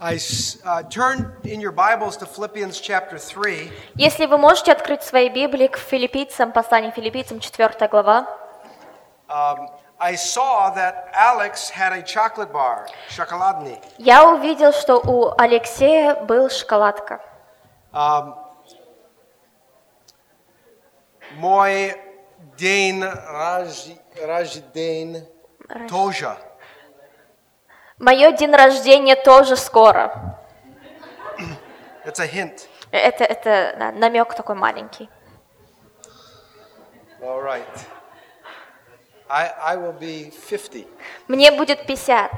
Turn in your Bibles to Philippians chapter 3. Если вы можете открыть свои Библии к Филиппийцам, послание Филиппийцам, 4 глава. I saw that Alex had a chocolate bar, шоколадный. Я увидел, что у Алексея был шоколадка. Мой день рождения тоже. Мое день рождения тоже скоро. It's a hint. Это да, намек такой маленький. All right. I will be 50. Мне будет 50.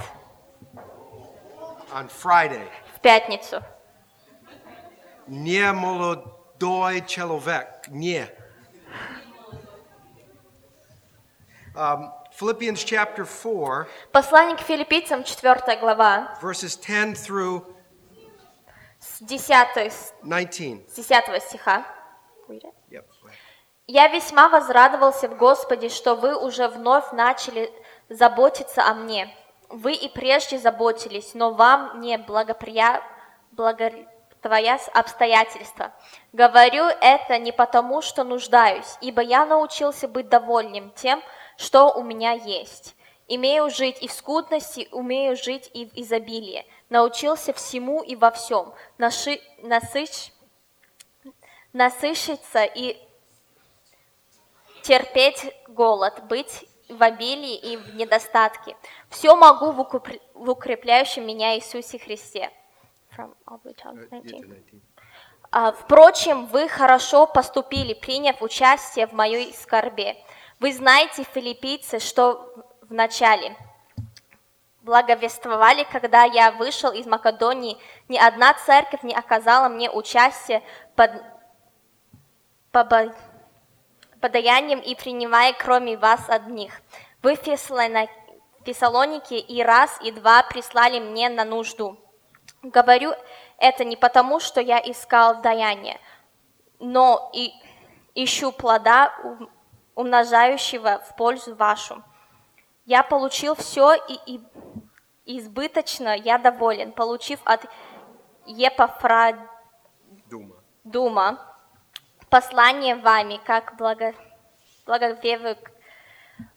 On Friday. В пятницу. Не молодой человек, не. Philippians chapter 4. Послание к Филиппийцам, 4 глава. Verses 10 through 19. С 10 стиха. Yep. «Я весьма возрадовался в Господе, что вы уже вновь начали заботиться о мне. Вы и прежде заботились, но вам не благотворясь обстоятельства. Говорю это не потому, что нуждаюсь, ибо я научился быть довольным тем, что у меня есть. Имею жить и в скудности, умею жить и в изобилии. Научился всему и во всем. Насыщиться и терпеть голод, быть в обилии и в недостатке. Все могу в укрепляющем меня Иисусе Христе. Впрочем, вы хорошо поступили, приняв участие в моей скорби. Вы знаете, филиппийцы, что вначале благовествовали, когда я вышел из Македонии, ни одна церковь не оказала мне участия под подаянием и принимая, кроме вас одних. Вы Фессалоники и раз, и два прислали мне на нужду. Говорю это не потому, что я искал даяние, но и ищу плода, умножающего в пользу вашу. Я получил все и избыточно, я доволен, получив от Епафродита послание вами, как благовествую,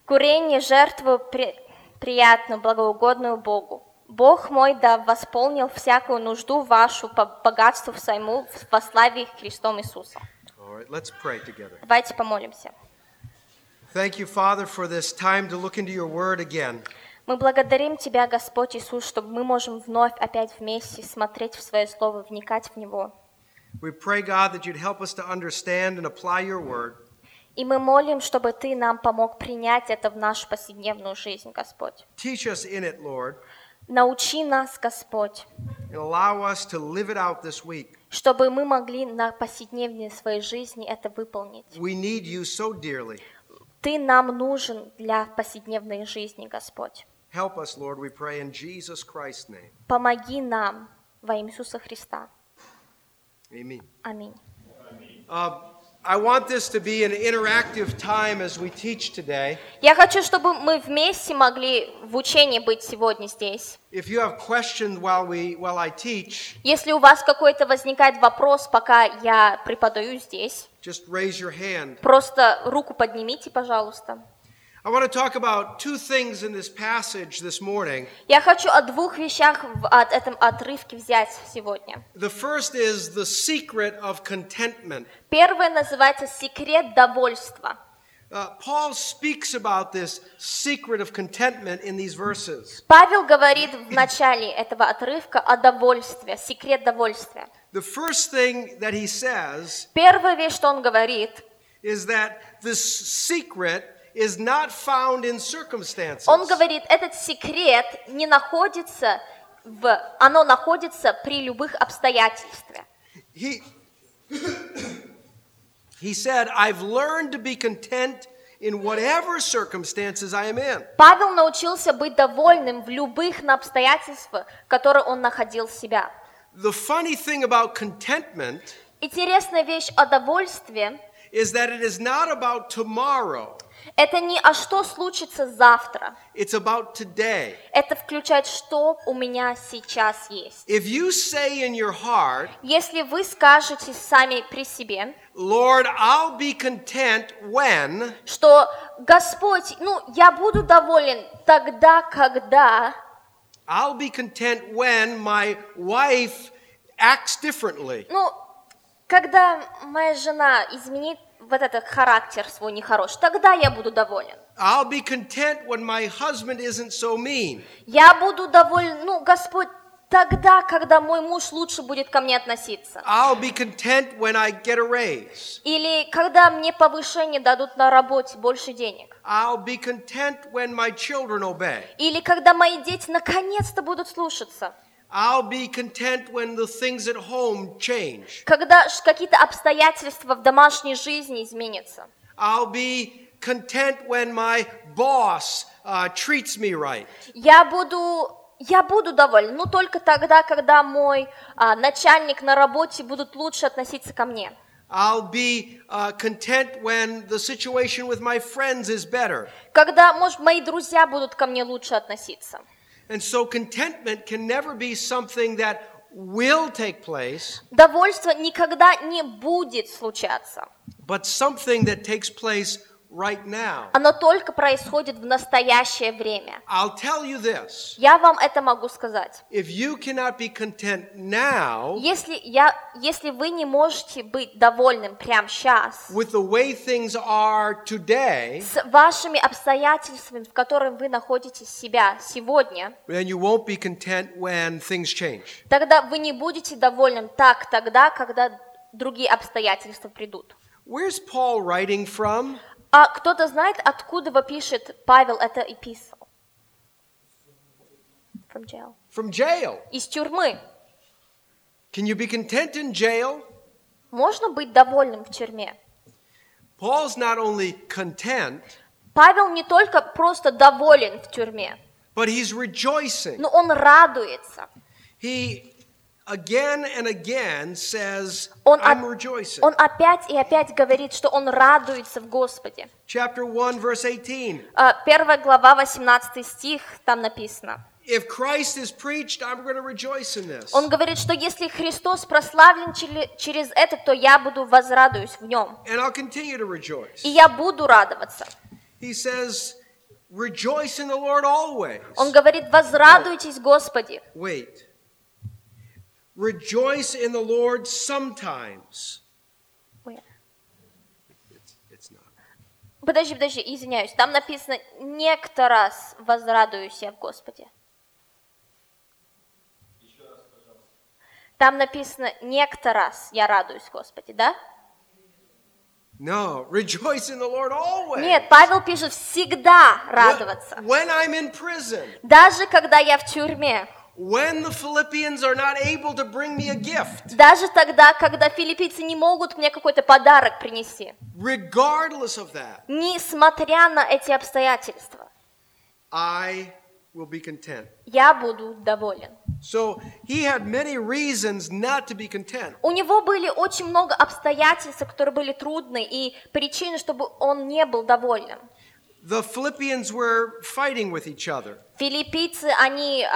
курение, жертву приятную, благоугодную Богу. Бог мой да восполнил всякую нужду вашу по богатству своему во славе Христом Иисуса. Давайте помолимся. Thank you, Father, for this time to look into your word again. Мы благодарим Тебя, Господь Иисус, что мы можем вновь опять вместе смотреть в Свое Слово, вникать в Него. We pray, God, that you'd help us to understand and apply your word. И мы молим, чтобы Ты нам помог принять это в нашу повседневную жизнь, Господь. Teach us in it, Lord. Научи нас, Господь. And allow us to live it out this week. Чтобы мы могли на повседневной своей жизни это выполнить. We need you so dearly. Ты нам нужен для повседневной жизни, Господь. Help us, Lord, we pray in Jesus Christ's name. Помоги нам во имя Иисуса Христа. Аминь. Я хочу, чтобы мы вместе могли в учении быть сегодня здесь. Если у вас какой-то возникает вопрос, пока я преподаю здесь, просто руку поднимите, пожалуйста. Я хочу о двух вещах от этом отрывке взять сегодня. Первое называется секрет довольства. Павел говорит в начале этого отрывка о довольстве, секрет довольствия. Первая вещь, что он говорит, is that this secret is not found in circumstances. Он говорит, этот секрет не находится оно находится при любых обстоятельствах. He said, I've learned to be content in whatever circumstances I am in. Павел научился быть довольным в любых обстоятельствах, в которых он находил себя. The funny thing about contentment. Интересная вещь о довольстве. Is that it is not about tomorrow. Это не «а что случится завтра». It's about today. Это включает, что у меня сейчас есть. If you say in your heart, если вы скажете сами при себе, Lord, I'll be content when, что Господь, я буду доволен тогда, когда, I'll be content when my wife acts differently. Когда моя жена изменит этот характер свой нехороший, тогда я буду доволен. I'll be content when my husband isn't so mean. Я буду доволен, Господь, тогда, когда мой муж лучше будет ко мне относиться. I'll be content when I get a raise. Или когда мне повышение дадут на работе, больше денег. I'll be content when my children obey. Или когда мои дети наконец-то будут слушаться. I'll be content when the things at home change. Когда какие-то обстоятельства в домашней жизни изменятся. I'll be content when my boss treats me right. Я буду доволен, только тогда, когда мой начальник на работе будут лучше относиться ко мне. I'll be content when the situation with my friends is better. Когда, может, мои друзья будут ко мне лучше относиться. And so contentment can never be something that will take place. Довольство никогда не будет случаться. But something that takes place right now. Оно только происходит в настоящее время. I'll tell you this. Я вам это могу сказать. If you cannot be content now, если вы не можете быть довольным прямо сейчас, with the way things are today, с вашими обстоятельствами, в которых вы находите себя сегодня, then you won't be content when things change. Тогда вы не будете довольным тогда, когда другие обстоятельства придут. Where's Paul writing from? А кто-то знает, откуда пишет Павел это и писал? From jail. Из тюрьмы. Can you be content in jail? Можно быть довольным в тюрьме? Paul's not only content, Павел не только просто доволен в тюрьме, but he's rejoicing. Но он радуется. He again and again says, I'm rejoicing. Он опять и опять говорит, что он радуется в Господе. Chapter 1, verse 18. 1 глава, 18 стих, там написано. If Christ is preached, I'm going to rejoice in this. Он говорит, что если Христос прославлен через это, то я буду возрадуюсь в нем. And I'll continue to rejoice. И я буду радоваться. He says, rejoice in the Lord always. Он говорит, возрадуйтесь, Господи. Wait. Rejoice in the Lord sometimes. Where? It's not. Подожди, извиняюсь. Там написано: некто раз возрадуюсь я в Господе. Еще раз, пожалуйста. Там написано: некто раз я радуюсь в Господе, да? No, rejoice in the Lord always. Нет, Павел пишет всегда радоваться. When I'm in prison. Даже когда я в тюрьме. When the Philippians are not able to bring me a gift. Даже тогда, когда филиппийцы не могут мне какой-то подарок принести. Regardless of that. Несмотря на эти обстоятельства. I will be content. Я буду доволен. So he had many reasons not to be content. У него были очень много обстоятельств, которые были трудны, и причины, чтобы он не был доволен. The Philippians were fighting with each other. Филиппийцы, они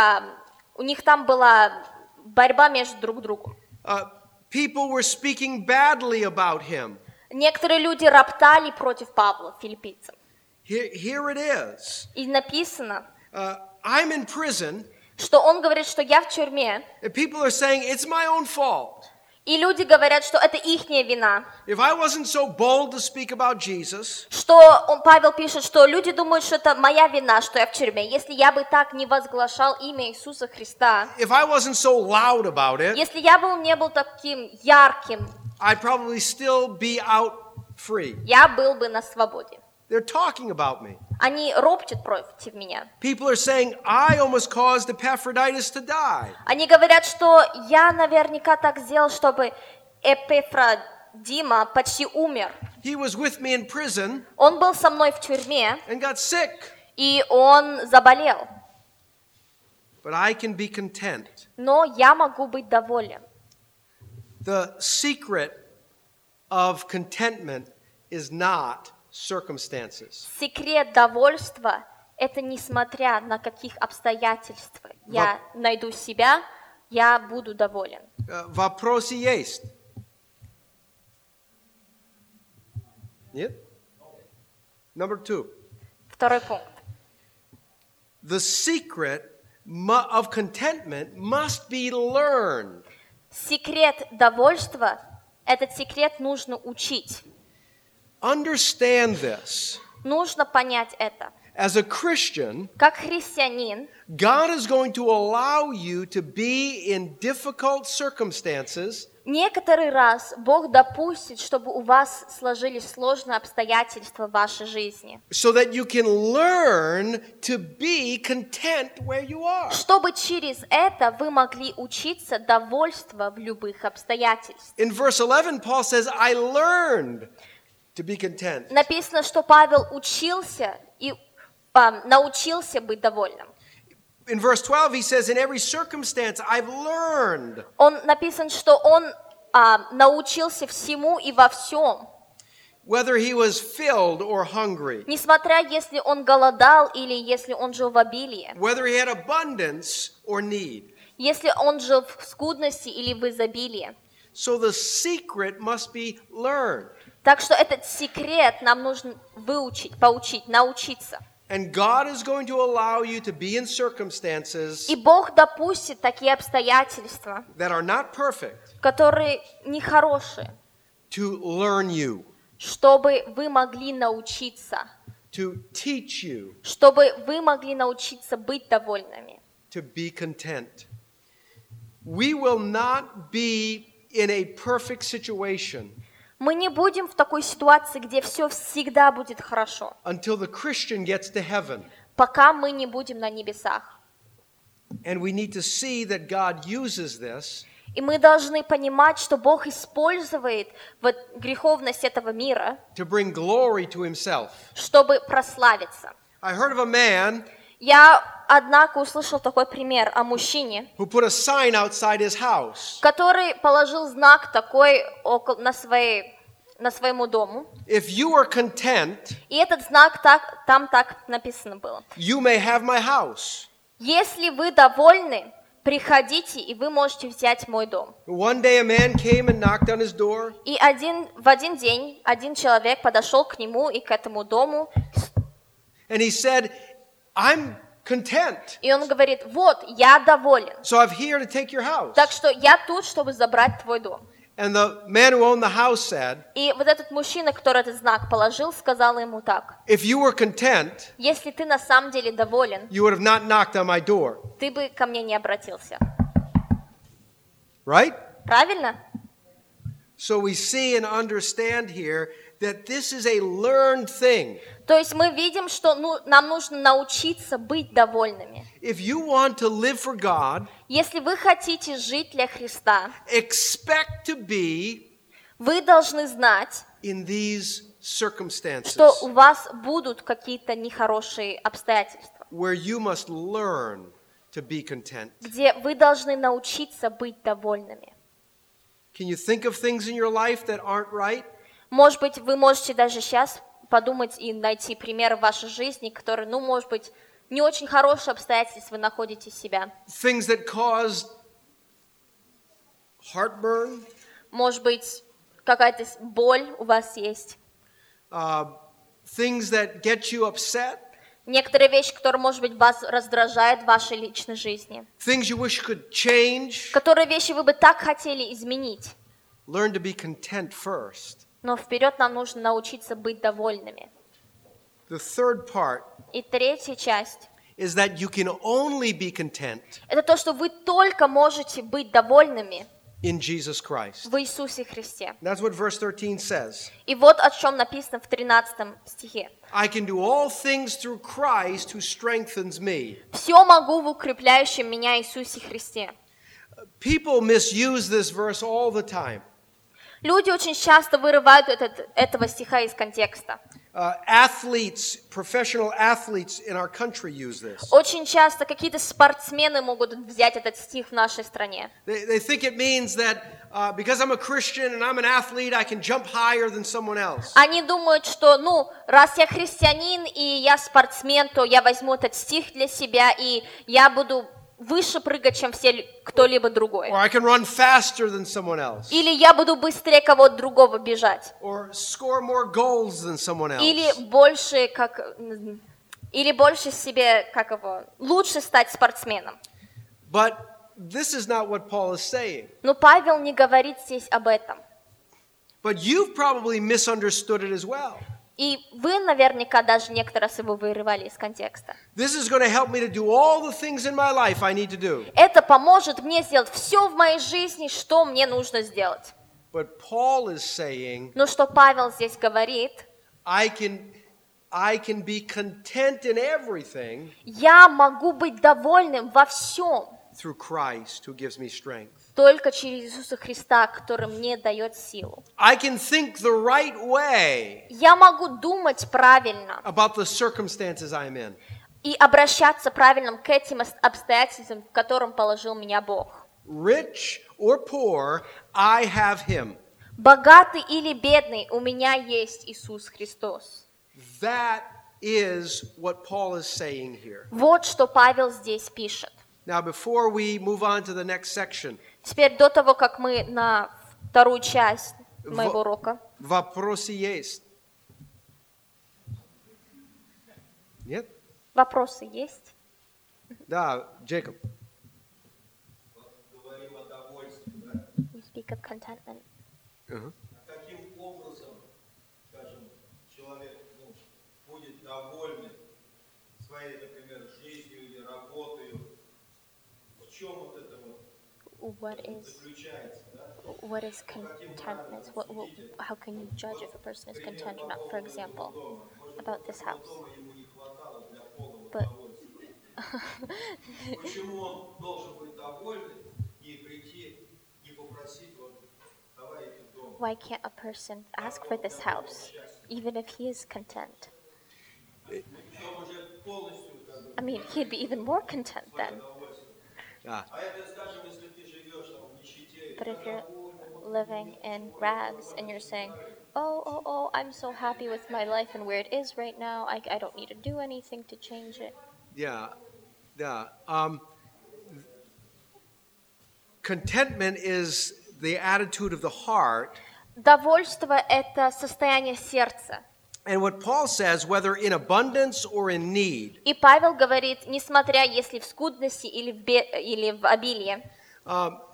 у них там была борьба между друг другом. People were speaking badly about him. Некоторые люди роптали против Павла, филиппийцев. Here it is. И написано, I'm in prison, что он говорит, что я в тюрьме. And people are saying, it's my own fault. И люди говорят, что это ихняя вина. If I wasn't so bold to speak about Jesus, Павел пишет, что люди думают, что это моя вина, что я в тюрьме. Если я бы так не возглашал имя Иисуса Христа, if I wasn't so loud about it, если я бы не был таким ярким, I'd probably still be out free. Я был бы на свободе. They're talking about me. Они роптят против меня. People are saying I almost caused Epaphroditus to die. Они говорят, что я наверняка так сделал, чтобы Эпафродима почти умер. He was with me in prison. Он был со мной в тюрьме. And got sick. И он заболел. But I can be content. Но я могу быть доволен. The secret of contentment is not circumstances. Секрет довольства – это несмотря на каких обстоятельств я найду себя, я буду доволен. Вопросы есть? Нет? Number two. Второй пункт. The secret of contentment must be learned. Секрет довольства, этот секрет нужно учить. Understand this. Нужно понять это. As a Christian, как христианин, God is going to allow you to be in difficult circumstances. Некоторый раз Бог допустит, чтобы у вас сложились сложные обстоятельства в вашей жизни, чтобы через это вы могли учиться довольству в любых обстоятельствах. Написано, что Павел учился и научился быть довольным. In verse 12 he says, in every circumstance I've learned. Он написан, что он научился всему и во всем. Whether he was filled or hungry. Несмотря если он голодал или если он жил в обилии. Whether he had abundance or need. Если он жил в скудности или в изобилии. So the secret must be learned. Так что этот секрет нам нужно выучить, поучить, научиться. And God is going to allow you to be in circumstances that are not perfect, to learn you, to teach you, to be content. We will not be in a perfect situation. Мы не будем в такой ситуации, где все всегда будет хорошо, пока мы не будем на небесах. И мы должны понимать, что Бог использует вот греховность этого мира, чтобы прославиться. Я, однако, услышал такой пример о мужчине, который положил знак такой на своему дому. И этот знак там так написано было. Если вы довольны, приходите, и вы можете взять мой дом. И в один день один человек подошел к нему и к этому дому. И сказал: I'm content. И он говорит: вот, я доволен. So I'm here to take your house. Так что я тут, чтобы забрать твой дом. And the man who owned the house said. И вот этот мужчина, который этот знак положил, сказал ему так: If you were content, если ты на самом деле доволен, you would have not knocked on my door. Ты бы ко мне не обратился. Right? Правильно? So we see and understand here that this is a learned thing. То есть мы видим, что нам нужно научиться быть довольными. If you want to live for God, если вы хотите жить для Христа, expect to be, вы должны знать, in these circumstances, что у вас будут какие-то нехорошие обстоятельства, where you must learn to be content. Где вы должны научиться быть довольными. Can you think of things in your life that aren't right? Может быть, вы можете даже сейчас подумать и найти примеры в вашей жизни, которые, может быть, не очень хорошие обстоятельства вы находите себя. Things that caused heartburn. Может быть, какая-то боль у вас есть. Things that get you upset. Некоторые вещи, которые, может быть, вас раздражают в вашей личной жизни. Things you wish could change. Которые вещи вы бы так хотели изменить. Learn to be content first. Но вперед нам нужно научиться быть довольными. И третья часть – это то, что вы только можете быть довольными в Иисусе Христе. И вот о чем написано в 13 стихе. «Все могу в укрепляющем меня Иисусе Христе». People misuse this verse all the time. Люди очень часто вырывают этого стиха из контекста. athletes, professional athletes in our country use this. Очень часто какие-то спортсмены могут взять этот стих в нашей стране. They think it means that because I'm a Christian and I'm an athlete, I can jump higher than someone else. Они думают, что, раз я христианин и я спортсмен, то я возьму этот стих для себя и я буду выше прыгать, чем все кто-либо другой. Или я буду быстрее кого-то другого бежать. Или лучше стать спортсменом. Но Павел не говорит здесь об этом. И вы, наверняка, даже некоторые раз его вырывали из контекста. Это поможет мне сделать все в моей жизни, что мне нужно сделать. Но что Павел здесь говорит? I can be content in everything. Я могу быть довольным во всем. Through Christ, who gives me strength. Только через Иисуса Христа, который мне дает силу. I can think the right way. Я могу думать правильно. About the circumstances I am in. И обращаться правильно к этим обстоятельствам, в которым положил меня Бог. Rich or poor, I have Him. Богатый или бедный, у меня есть Иисус Христос. That is what Paul is saying here. Вот что Павел здесь пишет. Now, before we move on to the next section, теперь до того, как мы на вторую часть моего урока. Вопросы есть? Нет? Вопросы есть? Да, Джейкоб. Говорим о довольстве, да? You speak of contentment. Каким образом, скажем, человек будет довольным своей, например, жизнью или работой? What is contentment? How can you judge if a person is content or not? For example, about this house. But why can't a person ask for this house, even if he is content? I mean, he'd be even more content then. But if you're living in rags and you're saying, oh, I'm so happy with my life and where it is right now, I don't need to do anything to change it. Yeah. Contentment is the attitude of the heart. Довольство – это состояние сердца. And what Paul says, whether in abundance or in need. И Павел говорит, несмотря если в скудности или в обилии.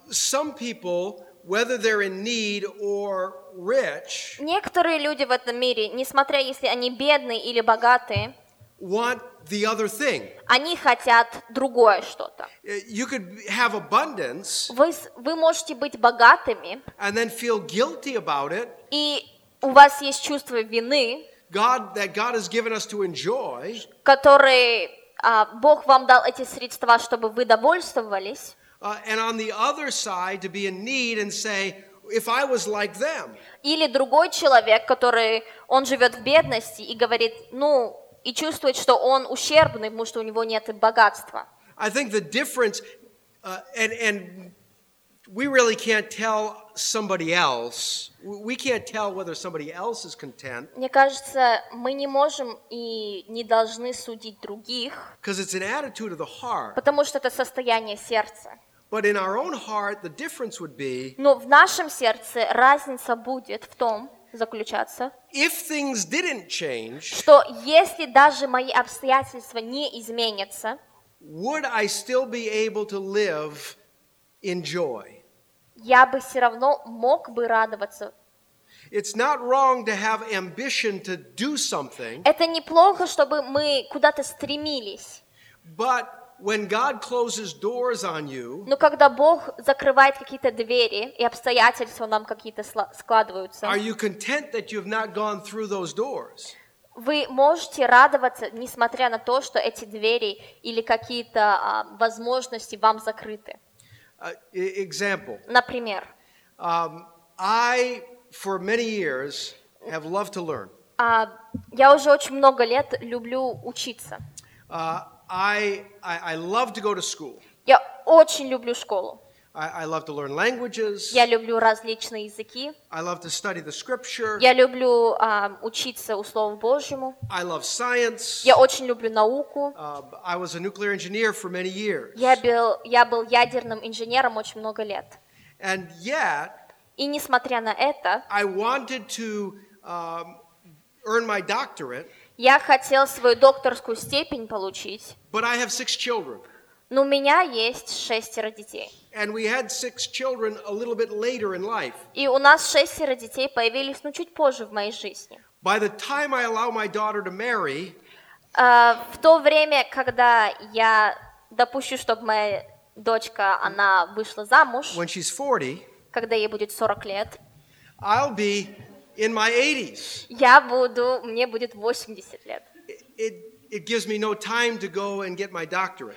Some people, whether they're in need or rich. Некоторые люди в этом мире, несмотря если они бедные или богатые, want the other thing. Они хотят другое что-то. You could have abundance. Вы можете быть богатыми. And then feel guilty about it. И у вас есть чувство вины. That God has given us to enjoy, который Бог вам дал эти средства, чтобы вы довольствовались. And on the other side, to be in need and say, if I was like them. Или другой человек, который он живет в бедности и говорит, и чувствует, что он ущербный, потому что у него нет богатства. I think the difference, and we really can't tell somebody else. We can't tell whether somebody else is content. Мне кажется, мы не можем и не должны судить других. Because it's an attitude of the heart. Потому что это состояние сердца. But in our own heart, the difference would be. Но в нашем сердце разница будет в том, заключаться, if things didn't change, что если даже мои обстоятельства не изменятся, would I still be able to live in joy? Я бы все равно мог бы радоваться. It's not wrong to have ambition to do something. Это неплохо, чтобы мы куда-то стремились. But when God closes doors on you, но когда Бог закрывает какие-то двери и обстоятельства нам какие-то складываются, are you content that you have not gone through those doors? Вы можете радоваться, несмотря на то, что эти двери или какие-то возможности вам закрыты. Example. Например. I, for many years, have loved to learn. Я уже очень много лет люблю учиться. I love to go to school. Я очень люблю школу. I love to learn languages. Я люблю различные языки. I love to study the scripture. Я люблю учиться у Слова Божьему. I love science. Я очень люблю науку. I was a nuclear engineer for many years. Я был ядерным инженером очень много лет. And yet, и несмотря на это, I wanted to earn my doctorate. Я хотел свою докторскую степень получить. But I have 6 children. Но у меня есть 6 детей. And we had 6 children a little bit later in life. И у нас 6 детей появились, но чуть позже в моей жизни. By the time I allow my daughter to marry, в то время, когда я допущу, чтобы моя дочка, она вышла замуж, when she's 40, когда ей будет 40 лет, I'll be in my 80s. Мне будет 80 лет. It gives me no time to go and get my doctorate.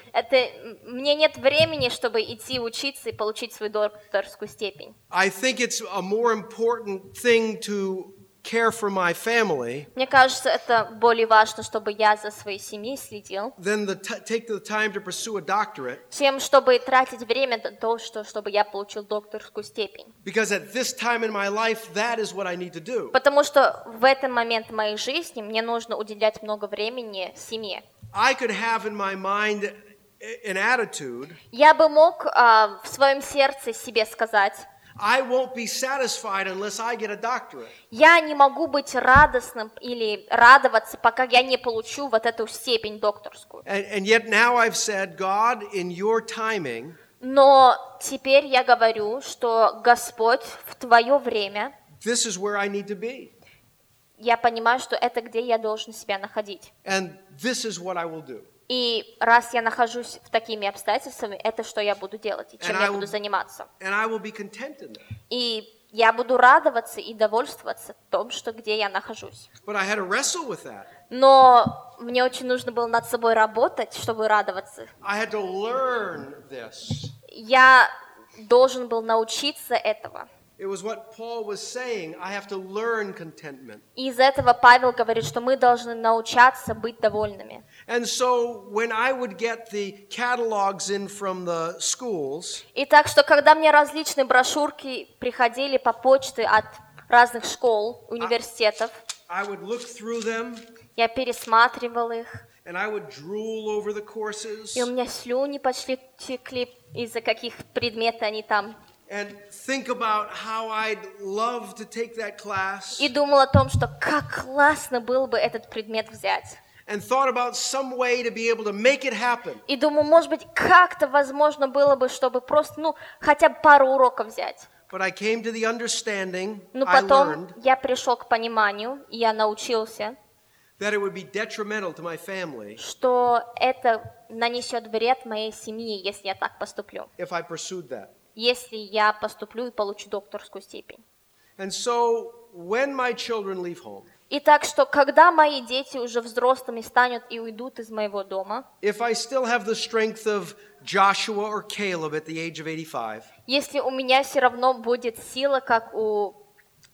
Мне нет времени, чтобы идти учиться и получить свою докторскую степень. I think it's a more important thing to care for my family. Мне кажется, это более важно, чтобы я за своей семьей следил. Than take the time to pursue a doctorate. Чем чтобы тратить время на то, чтобы я получил докторскую степень. Because at this time in my life, that is what I need to do. Потому что в этот момент моей жизни мне нужно уделять много времени семье. I could have in my mind an attitude. Я бы мог в своем сердце себе сказать. I won't be satisfied unless I get a doctorate. Я не могу быть радостным или радоваться, пока я не получу вот эту степень докторскую. And yet now I've said, God, in your timing. Но теперь я говорю, что Господь, в твое время. This is where I need to be. Я понимаю, что это где я должен себя находить. And this is what I will do. И раз я нахожусь в такими обстоятельствами, это что я буду делать и чем я буду заниматься. И я буду радоваться и довольствоваться том, что где я нахожусь. Но мне очень нужно было над собой работать, чтобы радоваться. Я должен был научиться этого. It was what Paul was saying, I have to learn contentment. Из этого Павел говорит, что мы должны научаться быть довольными. And so when I would get the catalogs in from the schools. И так что когда мне различные брошюрки приходили по почте от разных школ, университетов, I would look through them. Я пересматривал их. And I would drool over the courses. И у меня слюни пошли текли из-за каких предметов они там. And think about how I'd love to take that class. И думал о том, что как классно было бы этот предмет взять. And thought about some way to be able to make it happen. И думал, может быть, как-то возможно было бы, чтобы просто, хотя бы пару уроков взять. But I came to the understanding. Но потом я пришел к пониманию, и я научился, that it would be detrimental to my family. Что это нанесет вред моей семье, если я так поступлю. If I pursued that. Если я поступлю и получу докторскую степень. И так что, когда мои дети уже взрослыми станут и уйдут из моего дома, если у меня все равно будет сила, как у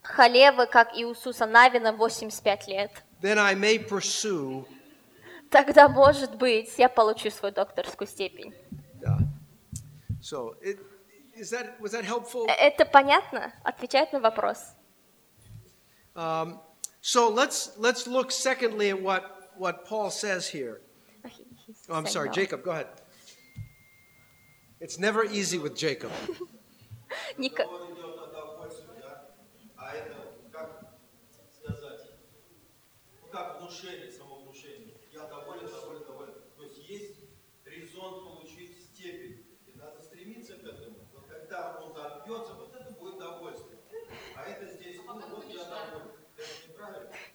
Халева, как Иисуса Навина, 85 лет, тогда, может быть, я получу свою докторскую степень. Was that helpful? Это понятно? Отвечает на вопрос. So let's look secondly at what Paul says here. Oh, I'm sorry, Jacob, go ahead. It's never easy with Jacob.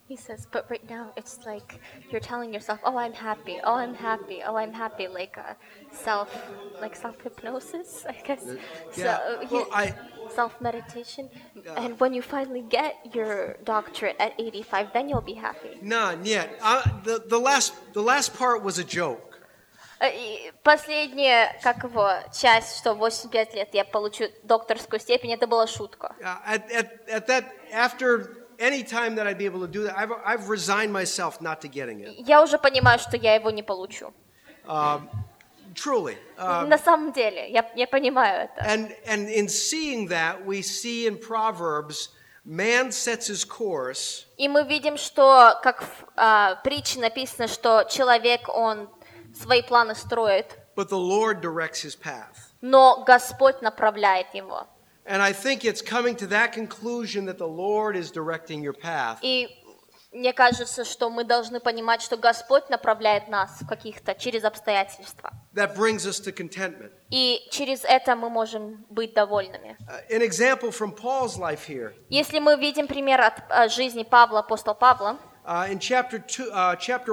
He says, but right now it's like you're telling yourself, "Oh, I'm happy. Oh, I'm happy. Oh, I'm happy." Like a self hypnosis, I guess. Yeah. So, self meditation. And when you finally get your doctorate at 85, then you'll be happy. No, yet. The last part was a joke. Последняя, часть, что 85 лет я получу докторскую степень, это была шутка. At that after Я уже понимаю, что я его не получу. Truly. На самом деле, я понимаю это. And in seeing that, we see in Proverbs, man sets his course. И мы видим, что, как в притче написано, что человек, он свои планы строит. But the Lord directs his path. Но Господь направляет его. And I think it's coming to that conclusion that the Lord is directing your path. И мне кажется, что мы должны понимать, что Господь направляет нас в каких-то через обстоятельства. That brings us to contentment. И через это мы можем быть довольными. An example from Paul's life here. Если мы видим пример от жизни Павла, апостола Павла, in chapter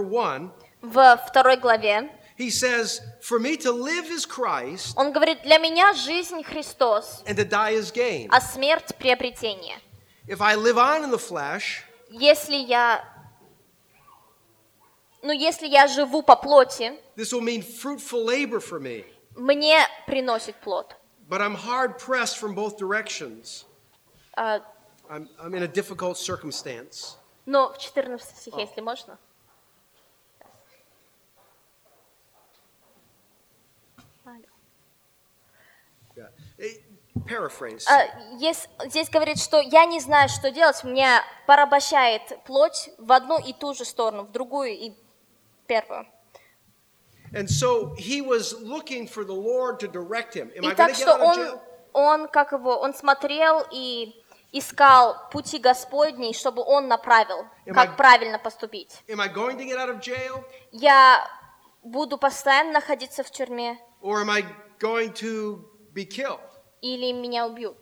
1, во второй главе, he says, "For me to live is Christ." Он говорит, для меня жизнь Христос, and to die is gain. А смерть приобретение. If I live on in the flesh. Если я живу по плоти, this will mean fruitful labor for me. Мне приносит плод. But I'm hard pressed from both directions. I'm in a difficult circumstance. Но в 14 стихе, если можно. Здесь говорит, что я не знаю, что делать, меня порабощает плоть в одну и ту же сторону, в другую и первую. И так что он смотрел и искал пути Господней, чтобы он направил, как правильно поступить. Я буду постоянно находиться в тюрьме? Или меня убьют.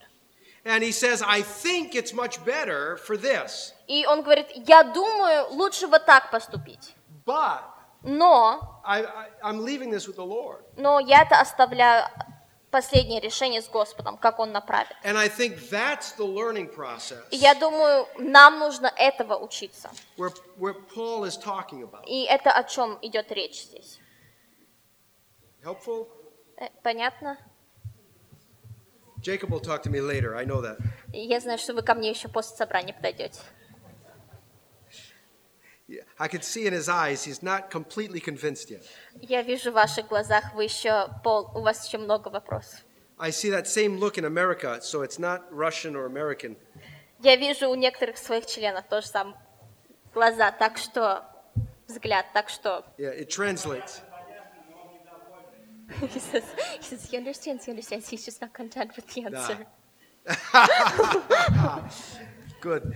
And he says, I think it's much better for this. И он говорит, я думаю, лучше вот так поступить. But но I'm leaving this with the Lord. Но я это оставляю последнее решение с Господом, как Он направит. And I think that's the learning process. И я думаю, нам нужно этого учиться. Where Paul is talking about. И это о чем идет речь здесь. Helpful? Понятно? Jacob will talk to me later. I know that. Я знаю, что вы ко мне еще после собрания подойдете. I can see in his eyes he's not completely convinced yet. Я вижу в ваших глазах, у вас еще много вопросов. I see that same look in America, so it's not Russian or American. Я вижу у некоторых своих членов тоже сам глаза, так что взгляд, так что. Yeah, it translates. He says, he understands. He's just not content with the answer. Good.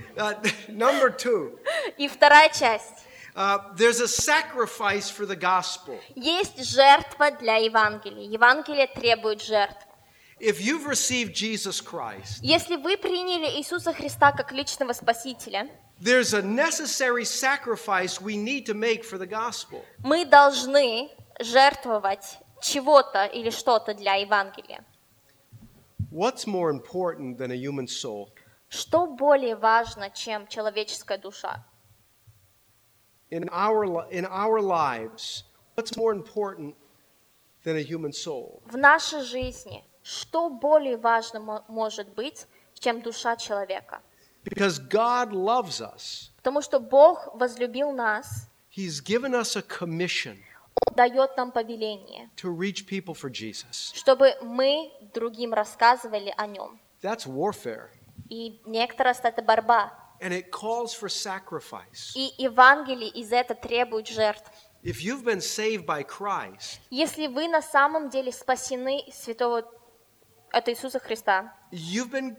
Number 2. И вторая часть. There's a sacrifice for the gospel. Есть жертва для Евангелия. Евангелие требует жертв. If you've received Jesus Christ, если вы приняли Иисуса Христа как личного Спасителя, there's a necessary sacrifice we need to make for the gospel. Мы должны жертвовать чего-то или что-то для Евангелия. What's more important than a human soul? Что более важно, чем человеческая душа? In our lives, what's more important than a human soul? В нашей жизни что более важно может быть, чем душа человека? Because God loves us. Потому что Бог возлюбил нас. He's given us a commission. Дает нам повеление, чтобы мы другим рассказывали о нем. И некоторые это борьба. И Евангелие из этого требует жертв. Если вы на самом деле спасены святого от Иисуса Христа, вы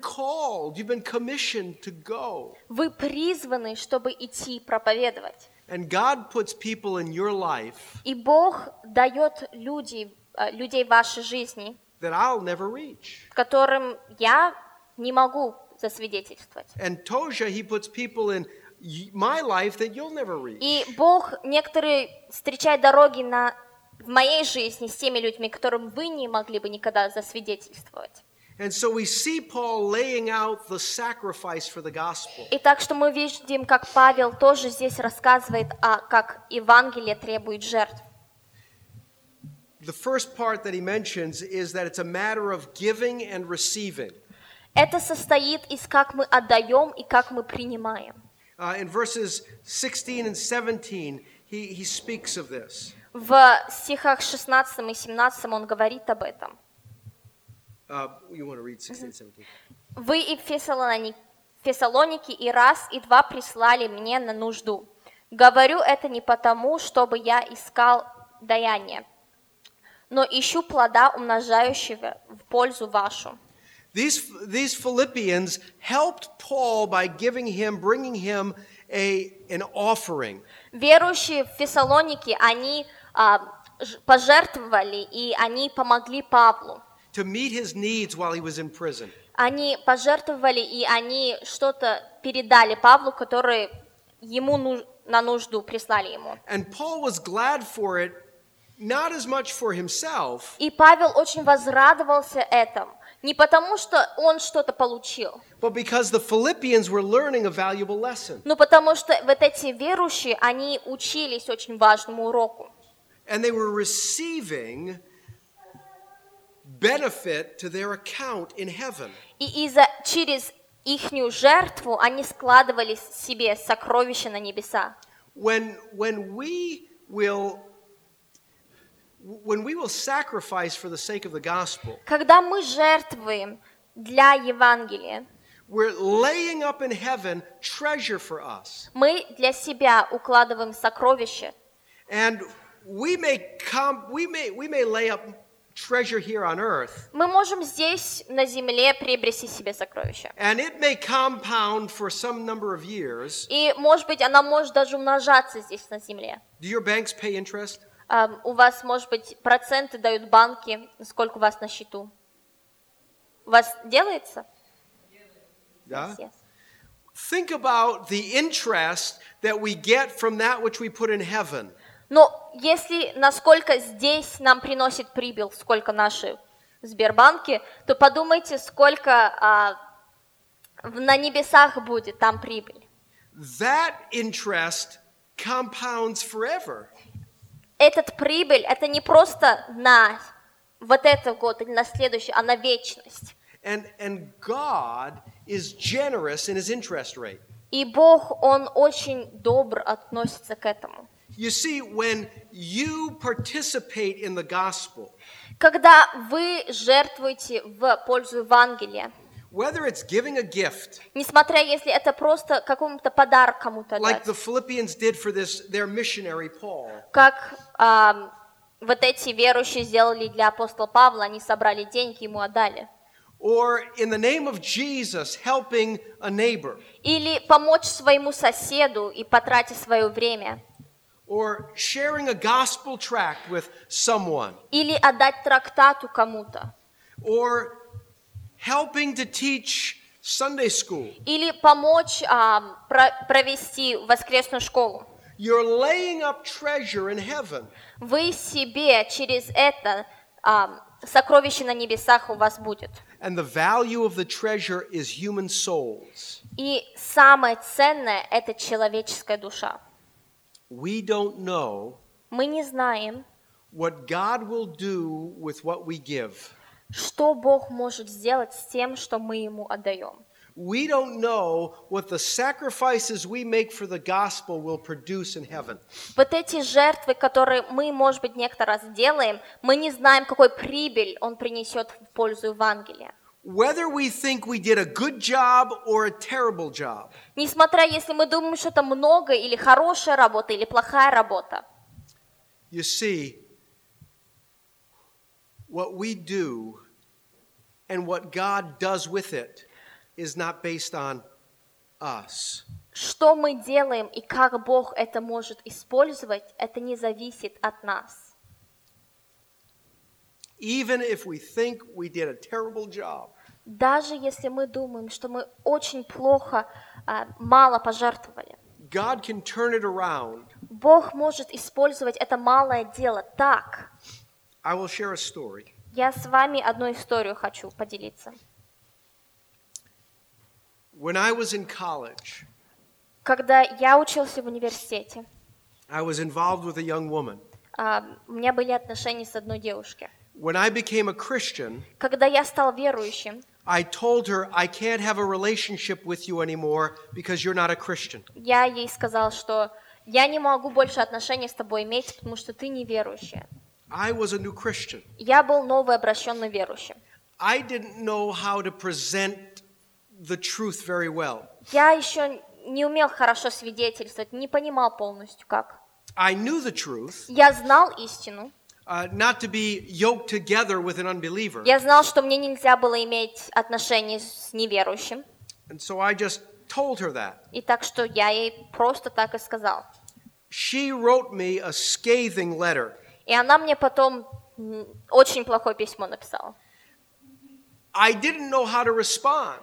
призваны, чтобы идти проповедовать. And God puts people in your life. И Бог дает людей в вашей жизни, that I'll never reach. Которым я не могу засвидетельствовать. And Tosha, he puts people in my life that you'll never reach. И Бог некоторые встречает дороги в моей жизни с теми людьми, которым вы не могли бы никогда засвидетельствовать. And so we see Paul laying out the sacrifice for the gospel. И так что мы видим, как Павел тоже здесь рассказывает о как Евангелие требует жертв. The first part that he mentions is that it's a matter of giving and receiving. Это состоит из как мы отдаем и как мы принимаем. In verses 16 and 17, he speaks of this. В стихах 16 и 17 он говорит об этом. You want to read 16 and 17? Вы и Фессалоники и раз, и два прислали мне на нужду. Говорю это не потому, чтобы я искал даяние, но ищу плода, умножающего в пользу вашу. These Philippians helped Paul by giving him, bringing him an offering. Верующие в Фессалонике, они пожертвовали и они помогли Павлу. To meet his needs while he was in prison. Они пожертвовали и они что-то передали Павлу, который ему на нужду прислали ему. And Paul was glad for it, not as much for himself. И Павел очень возрадовался этому. Не потому, что он что-то получил, но потому, что вот эти верующие, они учились очень важному уроку. И через ихнюю жертву они складывали себе сокровища на небеса. When we will sacrifice for the sake of the gospel, когда мы жертвуем для Евангелия, we're laying up in heaven treasure for us. Мы для себя укладываем сокровища. And we may lay up treasure here on earth. Мы можем здесь на земле приобрести себе сокровища. And it may compound for some number of years. И может быть она может даже умножаться здесь на земле. Do your banks pay interest? У вас, может быть, проценты дают банки, сколько у вас на счету? У вас делается? Да. Yeah. Yes. Think about the interest that we get from that which we put in heaven. Но если насколько здесь нам приносит прибыль, сколько наши Сбербанки, то подумайте, сколько на небесах будет там прибыль. That interest compounds forever. Этот прибыль, это не просто на вот этот год или на следующий, а на вечность. And God is generous in his interest rate. И Бог, Он очень добр относится к этому. You see, when you participate in the gospel, когда вы жертвуете в пользу Евангелия, whether it's giving a gift, несмотря если это просто какому-то подарок кому-то like дать, the Philippians did for this, their missionary Paul, как вот эти верующие сделали для апостола Павла, они собрали деньги, ему отдали, or in the name of Jesus helping a neighbor, или помочь своему соседу и потратить свое время, or sharing a gospel tract with someone, или отдать трактату кому-то, or helping to teach Sunday school. Или помочь провести воскресную школу. You're laying up treasure in heaven. Вы себе через это сокровище на небесах у вас будет. And the value of the treasure is human souls. И самое ценное – это человеческая душа. We don't know. Мы не знаем. What God will do with what we give. Что Бог может сделать с тем, что мы Ему отдаем. We don't know what the sacrifices we make for the gospel will produce in heaven. Вот эти жертвы, которые мы, может быть, некоторый раз делаем, мы не знаем, какой прибыль он принесет в пользу Евангелия. Whether we think we did a good job or a terrible job. Несмотря, если мы думаем, что это много, или хорошая работа, или плохая работа. You see, what we do and what God does with it is not based on us. Что мы делаем и как Бог это может использовать, это не зависит от нас. Even if we think we did a terrible job. Даже если мы думаем, что мы очень плохо, мало пожертвовали. God can turn it around. Бог может использовать это малое дело так. I will share a story. Я с вами одну историю хочу поделиться. When I was in college, когда я учился в университете, I was involved with a young woman. У меня были отношения с одной девушкой. When I became a Christian, когда я стал верующим, I told her I can't have a relationship with you anymore because you're not a Christian. Я ей сказал, что я не могу больше отношений с тобой иметь, потому что ты неверующая. I was a new Christian. Я был новообращенным верующим. I didn't know how to present the truth very well. Я еще не умел хорошо свидетельствовать, не понимал полностью как. I knew the truth. Я знал истину. Not to be yoked together with an unbeliever. Я знал, что мне нельзя было иметь отношения с неверующим. And so I just told her that. И так что я ей просто так и сказал. She wrote me a scathing letter. И она мне потом очень плохое письмо написала. I didn't know how to respond.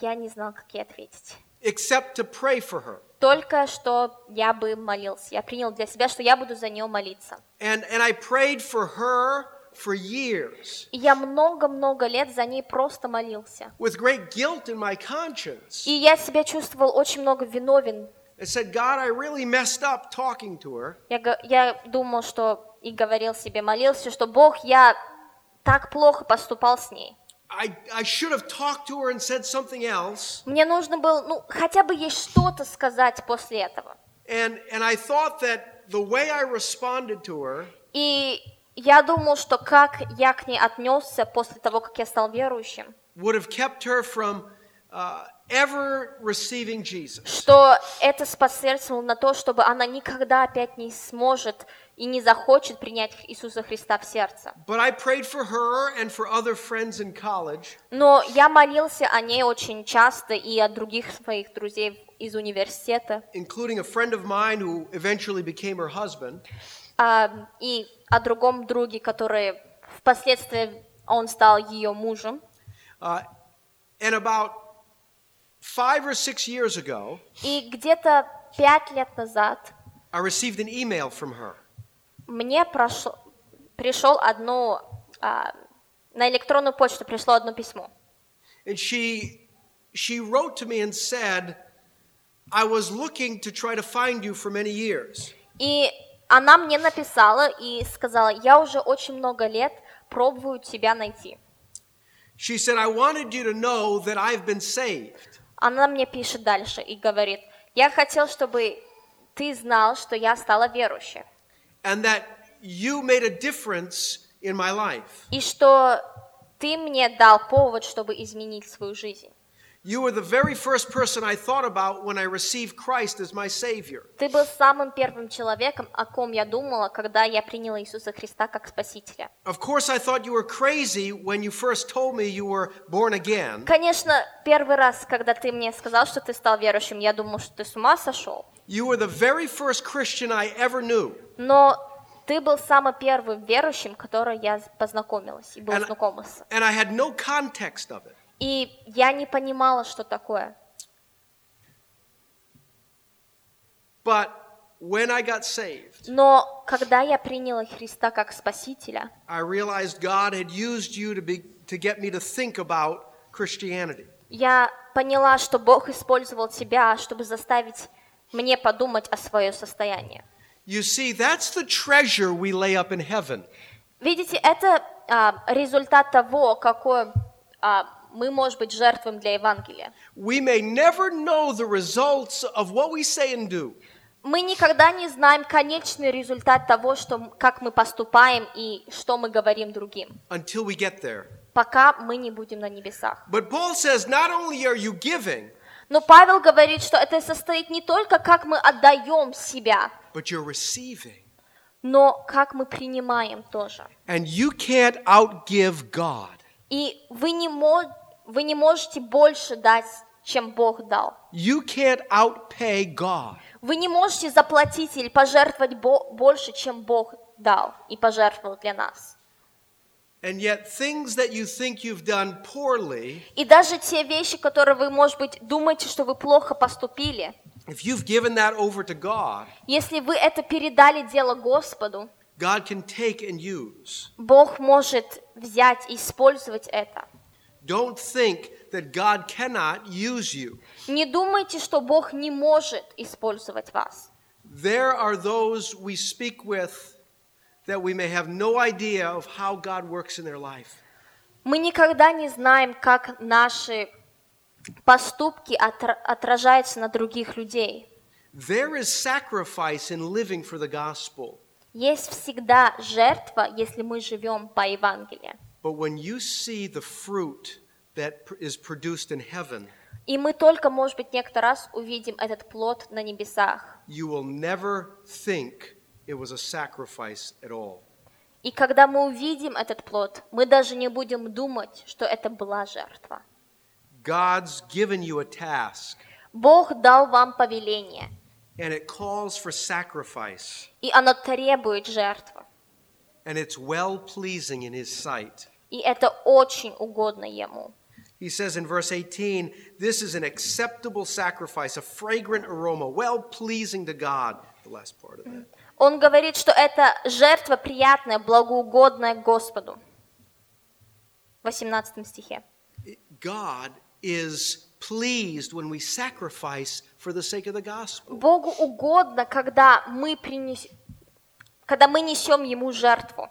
Я не знал, как ей ответить. Except to pray for her. Только что я бы молился. Я принял для себя, что я буду за нее молиться. And I prayed for her for years. И я много-много лет за ней просто молился. With great guilt in my conscience. И я себя чувствовал очень много виновен. I said, God, I really messed up talking to her. Я думал, что и говорил себе, молился, что Бог, я так плохо поступал с ней. I should have talked to her and said something else. Мне нужно было, хотя бы ей что-то сказать после этого. And I thought that the way I responded to her. И я думал, что как я к ней отнесся после того, как я стал верующим, would have kept her from ever receiving Jesus. Что это способствовало на то, чтобы она никогда опять не сможет и не захочет принять Иисуса Христа в сердце. Но я молился о ней очень часто и о других своих друзей из университета, и о другом друге, который впоследствии он стал ее мужем. И где-то 5 лет назад I received an email from her. Мне пришло одно на электронную почту пришло одно письмо. And she wrote to me and said, I was looking to try to find you for many years. И она мне написала и сказала, я уже очень много лет пробую тебя найти. She said, I wanted you to know that I've been saved. Она мне пишет дальше и говорит, я хотел, чтобы ты знал, что я стала верующей. And that you made a difference in my life. И что ты мне дал повод, чтобы изменить свою жизнь. You were the very first person I thought about when I received Christ as my Savior. Ты был самым первым человеком, о ком я думала, когда я приняла Иисуса Христа как Спасителя. Of course, I thought you were crazy when you first told me you were born again. Конечно, первый раз, когда ты мне сказал, что ты стал верующим, я думал, что ты с ума сошел. You were the very first Christian I ever knew. Но ты был самым первым верующим, который я познакомилась и был знакомился. And I had no context of it. И я не понимала, что такое. But when I got saved, но когда я приняла Христа как Спасителя, I realized God had used you to get me to think about Christianity. Я поняла, что Бог использовал тебя, чтобы заставить мне подумать о своем состоянии. You see, that's the treasure we lay up in heaven. Видите, это результат того, какой мы, может быть, жертвуем для Евангелия. We may never know the results of what we say and do. Мы никогда не знаем конечный результат того, как мы поступаем и что мы говорим другим. Until we get there. Пока мы не будем на небесах. But Paul says, not only are you giving. Но Павел говорит, что это состоит не только, как мы отдаем себя, но как мы принимаем тоже. И вы не можете больше дать, чем Бог дал. Вы не можете заплатить или пожертвовать больше, чем Бог дал и пожертвовал для нас. And yet things that you think you've done poorly. И даже те вещи, которые вы, может быть, думаете, что вы плохо поступили. If you've given that over to God. Если вы это передали дело Господу. God can take and use. Бог может взять и использовать это. Don't think that God cannot use you. Не думайте, что Бог не может использовать вас. There are those we speak with that we may have no idea of how God works in their life. Мы никогда не знаем, как наши поступки отражаются на других людей. There is sacrifice in living for the gospel. Есть всегда жертва, если мы живем по Евангелию. But when you see the fruit that is produced in heaven, и мы только, может быть, некоторый раз увидим этот плод на небесах. You will never think it was a sacrifice at all. И когда мы увидим этот плод, мы даже не будем думать, что это была жертва. God's given you a task. Бог дал вам повеление. And it calls for sacrifice. И оно требует жертвы. And it's well-pleasing in His sight. И это очень угодно Ему. He says in verse 18, "This is an acceptable sacrifice, a fragrant aroma, well-pleasing to God." The last part of that. Он говорит, что это жертва приятная, благоугодная Господу. В 18 стихе. God is pleased when we sacrifice for the sake of the gospel. Богу угодно, когда мы несем Ему жертву.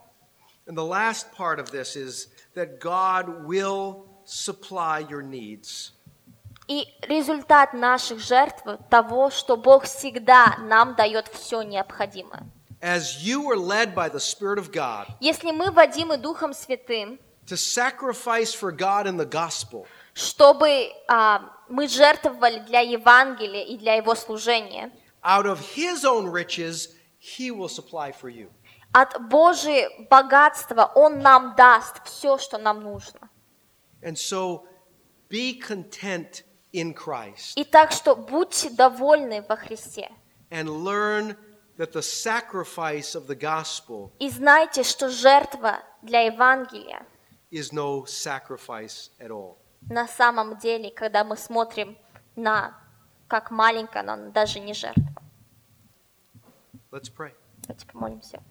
And the last part of this is that God will supply your needs. И результат наших жертв того, что Бог всегда нам дает все необходимое. As you are led by the Spirit of God. Если мы водимы Духом Святым. To sacrifice for God in the gospel. Чтобы мы жертвовали для Евангелия и для Его служения. Out of His own riches, He will supply for you. От Божьего богатства Он нам даст все, что нам нужно. And so, be content in Christ. Итак, что будьте довольны во Христе. And learn that the sacrifice of the gospel. И знайте, что жертва для Евангелия. Is no sacrifice at all. На самом деле, когда мы смотрим на как маленькое, но даже не жертва. Let's pray. Давайте помолимся.